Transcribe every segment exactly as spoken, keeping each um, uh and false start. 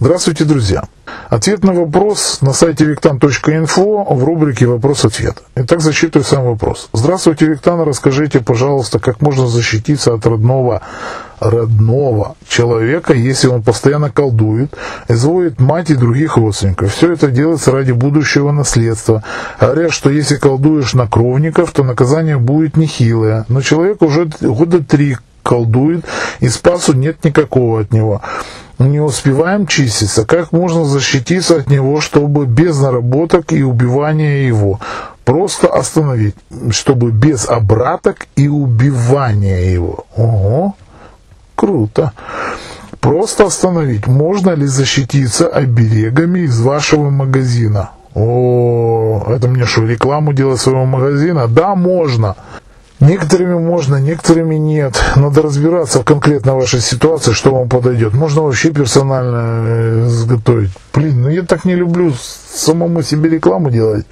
Здравствуйте, друзья! Ответ на вопрос на сайте виктан точка инфо в рубрике «Вопрос-ответ». Итак, зачитываю сам вопрос. Здравствуйте, Виктан, расскажите, пожалуйста, как можно защититься от родного, родного человека, если он постоянно колдует, изводит мать и других родственников. Все это делается ради будущего наследства. Говорят, что если колдуешь на кровников, то наказание будет нехилое. Но человек уже года три колдует, и спасу нет никакого от него. Не успеваем чиститься. Как можно защититься от него, чтобы без наработок и убивания его? Просто остановить, чтобы без обраток и убивания его. Ого, круто. Просто остановить. Можно ли защититься оберегами из вашего магазина? О, это мне что, рекламу делать своего магазина? Да, можно. Некоторыми можно, некоторыми нет. Надо разбираться в конкретно вашей ситуации, что вам подойдет. Можно вообще персонально изготовить. Блин, ну я так не люблю самому себе рекламу делать.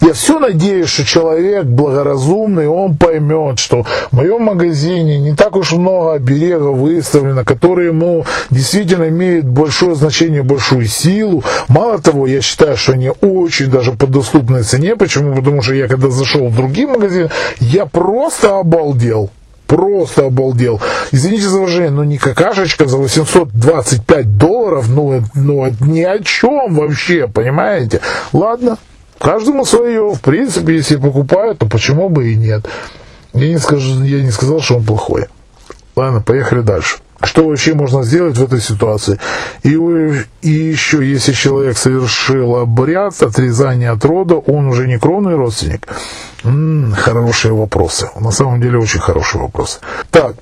Я все надеюсь, что человек благоразумный, он поймет, что в моем магазине не так уж много оберегов выставлено, которые ему действительно имеют большое значение, большую силу. Мало того, я считаю, что они очень даже по доступной цене. Почему? Потому что я когда зашел в другие магазины, я просто обалдел. Просто обалдел. Извините за выражение, но не какашечка за восемьсот двадцать пять долларов, ну, ну ни о чем вообще, понимаете? Ладно. Каждому свое, в принципе, если покупают, то почему бы и нет. Я не скажу, я не сказал, что он плохой. Ладно, поехали дальше. Что вообще можно сделать в этой ситуации? И, и еще, если человек совершил обряд отрезания от рода, он уже не кровный родственник? М-м, хорошие вопросы. На самом деле, очень хорошие вопросы. Так.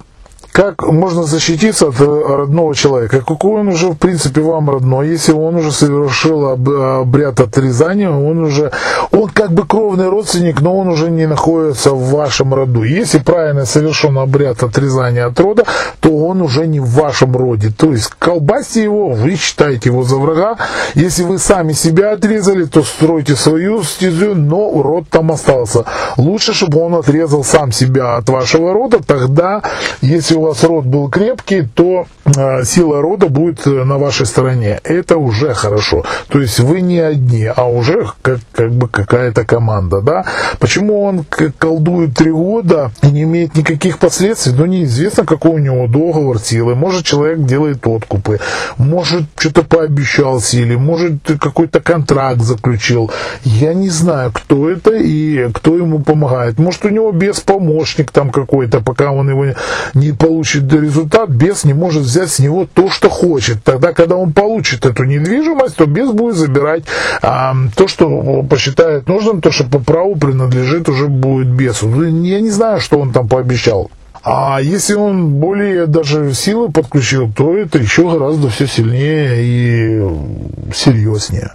Как можно защититься от родного человека? Какой он уже, в принципе, вам родной? Если он уже совершил обряд отрезания, он уже, он как бы кровный родственник, но он уже не находится в вашем роду. Если правильно совершен обряд отрезания от рода, то он уже не в вашем роде. То есть колбасьте его, вы считаете его за врага. Если вы сами себя отрезали, то стройте свою стезю, но род там остался. Лучше, чтобы он отрезал сам себя от вашего рода, тогда, если у вас род был крепкий, то э, сила рода будет на вашей стороне. Это уже хорошо. То есть вы не одни, а уже как, как бы какая-то команда. Да? Почему он колдует три года и не имеет никаких последствий? Ну, неизвестно, какой у него договор силы. Может, человек делает откупы. Может, что-то пообещал силе. Может, какой-то контракт заключил. Я не знаю, кто это и кто ему помогает. Может, у него бес помощник там какой-то, пока он его не получит. получит результат, бес не может взять с него то, что хочет. Тогда, когда он получит эту недвижимость, то бес будет забирать а, то, что посчитает нужным, то, что по праву принадлежит, уже будет бесу. Я не знаю, что он там пообещал. А если он более даже силы подключил, то это еще гораздо все сильнее и серьезнее.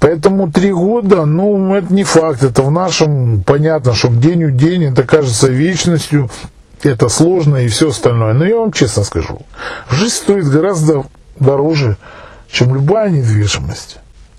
Поэтому три года, ну, это не факт. Это в нашем понятно, что день у день это кажется вечностью. Это сложно и все остальное. Но я вам честно скажу, жизнь стоит гораздо дороже, чем любая недвижимость.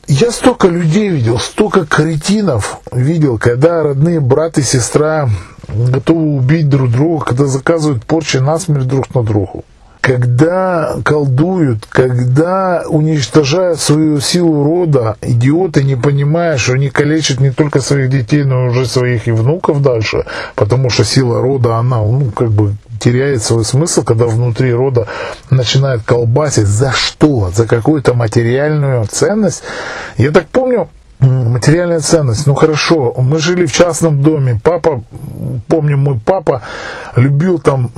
Я столько людей видел, столько кретинов видел, когда родные брат и сестра готовы убить друг друга, когда заказывают порчи насмерть друг на другу, когда колдуют, когда уничтожают свою силу рода, идиоты, не понимая, что они калечат не только своих детей, но уже своих и внуков дальше, потому что сила рода, она, ну, как бы теряет свой смысл, когда внутри рода начинает колбасить. За что? За какую-то материальную ценность? Я так помню, материальная ценность, ну хорошо, мы жили в частном доме, папа, помню, мой папа любил там,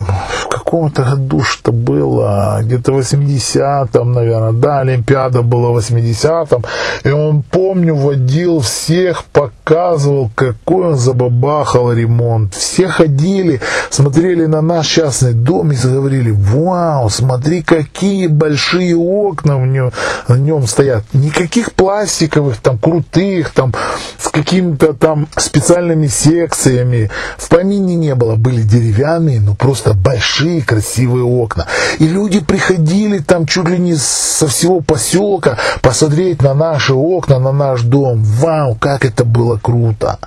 в каком-то году что было, где-то в восьмидесятом, наверное, да, Олимпиада была в восьмидесятом, и он, помню, водил всех, показывал, какой он забабахал ремонт, все ходили, смотрели на наш частный дом и говорили: вау, смотри, какие большие окна в нем, в нем стоят, никаких пластиковых, там, крутых, их там с какими-то там специальными секциями. В помине не было, были деревянные, но просто большие красивые окна. И люди приходили там чуть ли не со всего поселка посмотреть на наши окна, на наш дом. Вау, как это было круто!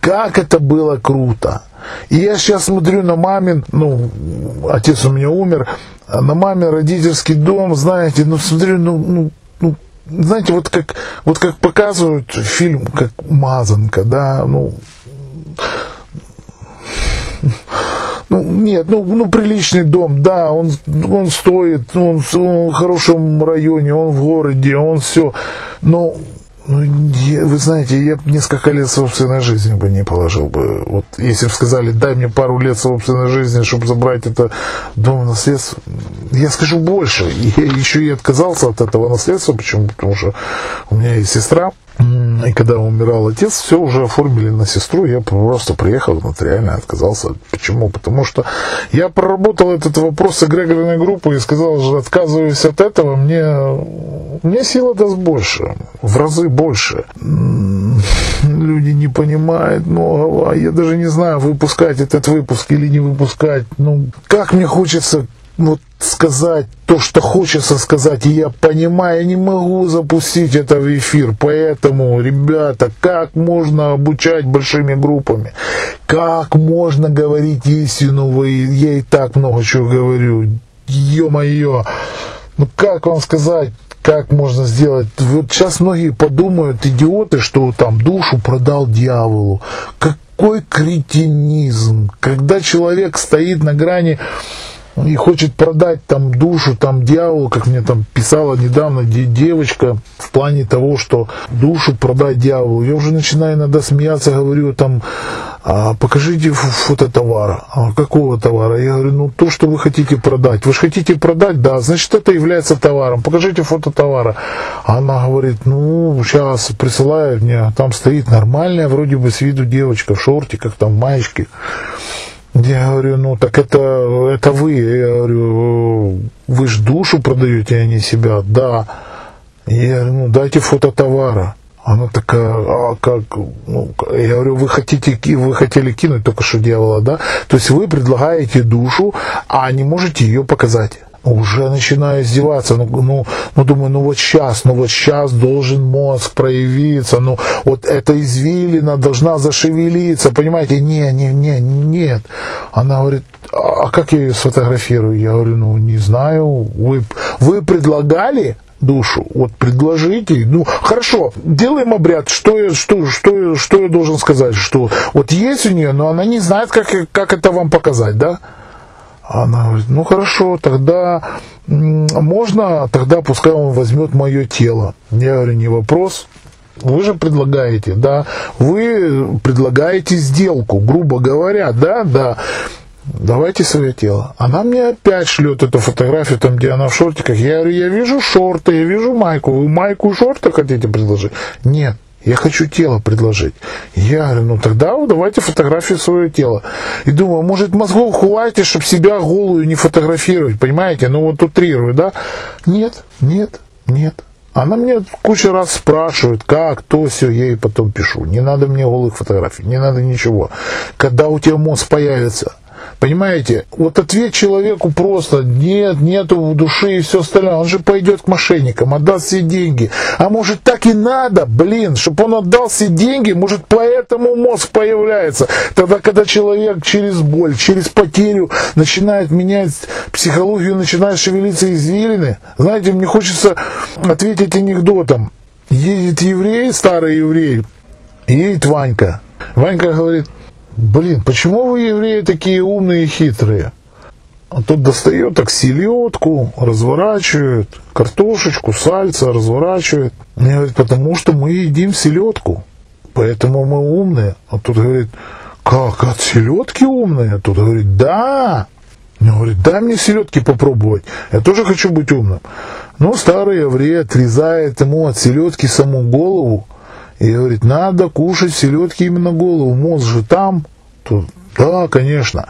Как это было круто! И я сейчас смотрю на мамин, ну, отец у меня умер, на маме родительский дом, знаете, ну, смотрю, ну, ну, ну знаете, вот как, вот как показывают фильм, как «Мазанка», да, ну, ну, нет, ну, ну, приличный дом, да, он, он стоит, он, он в хорошем районе, он в городе, он все, но... Ну, я, вы знаете, я несколько лет собственной жизни бы не положил бы. Вот если бы сказали, дай мне пару лет собственной жизни, чтобы забрать это дом в наследство, я скажу больше. Я еще и отказался от этого наследства. Почему? Потому что у меня есть сестра, и когда умирал отец, все уже оформили на сестру. Я просто приехал, нотариально отказался. Почему? Потому что я проработал этот вопрос с эгрегорной группой и сказал, что отказываюсь от этого, мне, мне сила даст больше, в разы больше. больше. Люди не понимают, но я даже не знаю, выпускать этот выпуск или не выпускать. Ну, как мне хочется вот сказать то, что хочется сказать, и я понимаю, я не могу запустить это в эфир, поэтому, ребята, как можно обучать большими группами? Как можно говорить истину? Вы, я и так много чего говорю. Ё-моё! Ну, как вам сказать? Как можно сделать? Вот сейчас многие подумают, идиоты, что там душу продал дьяволу. Какой кретинизм! Когда человек стоит на грани и хочет продать там душу там дьяволу, как мне там писала недавно девочка, в плане того, что душу продать дьяволу. Я уже начинаю иногда смеяться, говорю там, а покажите фото товара. А какого товара? Я говорю, ну то, что вы хотите продать. Вы же хотите продать? Да, значит это является товаром. Покажите фото товара. Она говорит, ну сейчас присылают мне, там стоит нормальная вроде бы с виду девочка в шортиках, там в маечке. Я говорю, ну так это, это вы. Я говорю, вы же душу продаете, а не себя. Да. Я говорю, ну дайте фото товара. Она такая, а как? Ну, я говорю, вы хотите, вы хотели кинуть только что дьявола, да? То есть вы предлагаете душу, а не можете ее показать. Уже начинаю издеваться, ну, ну, ну думаю, ну вот сейчас, ну вот сейчас должен мозг проявиться, ну вот эта извилина должна зашевелиться, понимаете, не, не, не, нет. Она говорит, а как я ее сфотографирую? Я говорю, ну не знаю, вы, вы предлагали душу, вот предложите, ну хорошо, делаем обряд, что я, что, что, что я должен сказать, что вот есть у нее, но она не знает, как, как это вам показать, да? Она говорит, ну хорошо, тогда можно, тогда пускай он возьмет мое тело. Я говорю, не вопрос, вы же предлагаете, да, вы предлагаете сделку, грубо говоря, да, да, давайте свое тело. Она мне опять шлет эту фотографию, там, где она в шортиках. Я говорю, я вижу шорты, я вижу майку, вы майку и шорты хотите предложить? Нет. Я хочу тело предложить. Я говорю, ну тогда давайте фотографию своего тела. И думаю, может мозгов хватит, чтобы себя голую не фотографировать, понимаете? Ну вот утрирую, да? Нет, нет, нет. Она мне кучу раз спрашивает, как, то, все, я ей потом пишу. Не надо мне голых фотографий, не надо ничего. Когда у тебя мозг появится, понимаете? Вот ответ человеку просто, нет, нету души и все остальное. Он же пойдет к мошенникам, отдаст все деньги. А может так и надо, блин, чтобы он отдал все деньги, может поэтому мозг появляется. Тогда, когда человек через боль, через потерю начинает менять психологию, начинает шевелиться извилины. Знаете, мне хочется ответить анекдотом. Едет еврей, старый еврей, едет Ванька. Ванька говорит, блин, почему вы, евреи, такие умные и хитрые? А тот достает так селедку, разворачивает, картошечку, сальца, разворачивает. Мне говорит, потому что мы едим селедку, поэтому мы умные. А тот говорит, как, от селедки умные? А тот говорит, да. Мне говорит, дай мне селедки попробовать, я тоже хочу быть умным. Но старый еврей отрезает ему от селедки саму голову. И говорит, надо кушать селедки именно голову, мозг же там. Тут, да, конечно.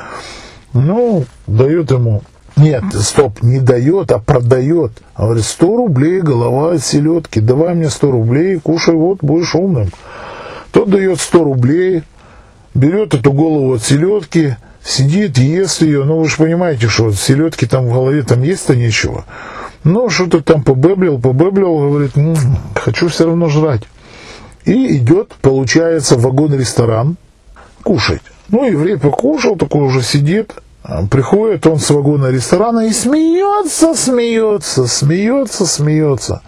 Ну, дает ему. Нет, стоп, не дает, а продает. Говорит, сто рублей голова от селедки, давай мне сто рублей, кушай, вот, будешь умным. Тот дает сто рублей, берет эту голову от селедки, сидит, ест ее. Ну, вы же понимаете, что селедки там в голове, там есть-то нечего. Ну, что-то там побеблил, побеблил, говорит, ну, хочу все равно жрать. И идет, получается, в вагон-ресторан кушать. Ну, еврей покушал, такой уже сидит, приходит он с вагона ресторана и смеется, смеется, смеется, смеется.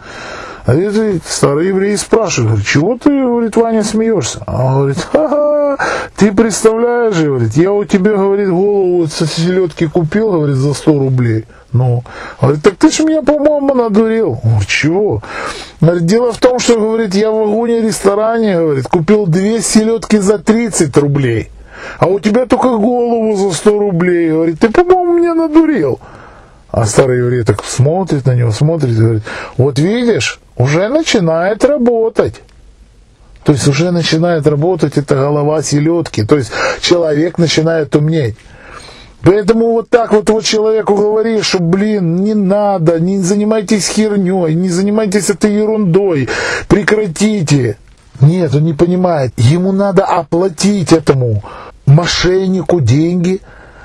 А этот старый еврей спрашивает, говорит, чего ты, говорит, Ваня, смеешься? А он говорит, ха-ха, ты представляешь, говорит, я у тебя, говорит, голову со селедки купил, говорит, за сто рублей. Ну, говорит, так ты же меня, по-моему, надурил. Он говорит, чего? Говорит, дело в том, что, говорит, я в вагоне-ресторане, говорит, купил две селедки за тридцать рублей, а у тебя только голову за сто рублей. Говорит, ты, по-моему, меня надурил. А старый еврей так смотрит на него, смотрит и говорит, вот видишь, уже начинает работать. То есть уже начинает работать эта голова селедки. То есть человек начинает умнеть. Поэтому вот так вот, вот человеку говоришь, что, блин, не надо, не занимайтесь херней, не занимайтесь этой ерундой, прекратите. Нет, он не понимает. Ему надо оплатить этому мошеннику деньги,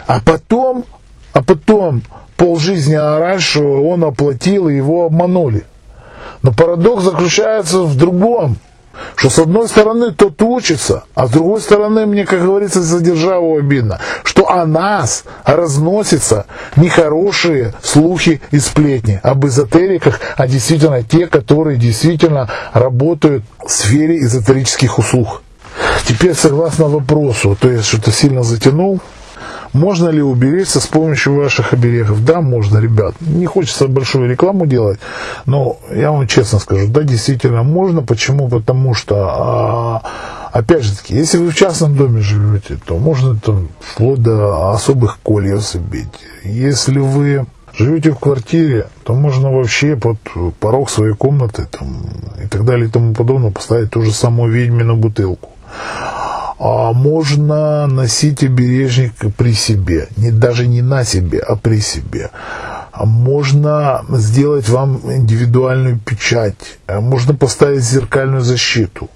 а потом, а потом... полжизни, а раньше он оплатил и его обманули. Но парадокс заключается в другом, что с одной стороны тот учится, а с другой стороны мне, как говорится, за державу обидно, что о нас разносятся нехорошие слухи и сплетни об эзотериках, а действительно те, которые действительно работают в сфере эзотерических услуг. Теперь согласно вопросу, то есть что-то сильно затянул, можно ли уберечься с помощью ваших оберегов? Да, можно, ребят. Не хочется большую рекламу делать, но я вам честно скажу, да, действительно можно. Почему? Потому что, опять же таки, если вы в частном доме живете, то можно там вплоть до особых кольев забить. Если вы живете в квартире, то можно вообще под порог своей комнаты там, и так далее и тому подобное поставить ту же самую ведьмину бутылку. А можно носить обережник при себе, не, даже не на себе, а при себе. А можно сделать вам индивидуальную печать, а можно поставить зеркальную защиту.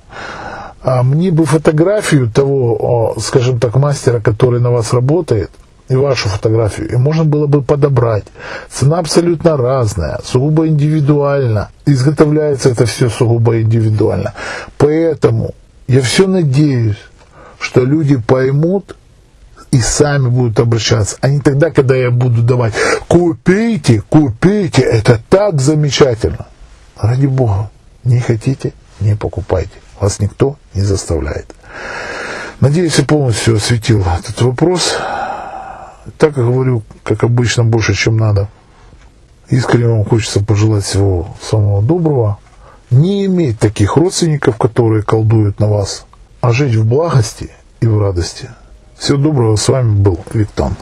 А мне бы фотографию того, скажем так, мастера, который на вас работает, и вашу фотографию, и можно было бы подобрать. Цена абсолютно разная, сугубо индивидуально. Изготовляется это все сугубо индивидуально. Поэтому я все надеюсь, что люди поймут и сами будут обращаться, а не тогда, когда я буду давать. Купите, купите, это так замечательно. Ради Бога, не хотите, не покупайте. Вас никто не заставляет. Надеюсь, я полностью осветил этот вопрос. Так я говорю, как обычно, больше, чем надо. Искренне вам хочется пожелать всего самого доброго. Не иметь таких родственников, которые колдуют на вас, а жить в благости и в радости. Всего доброго, с вами был Виктан.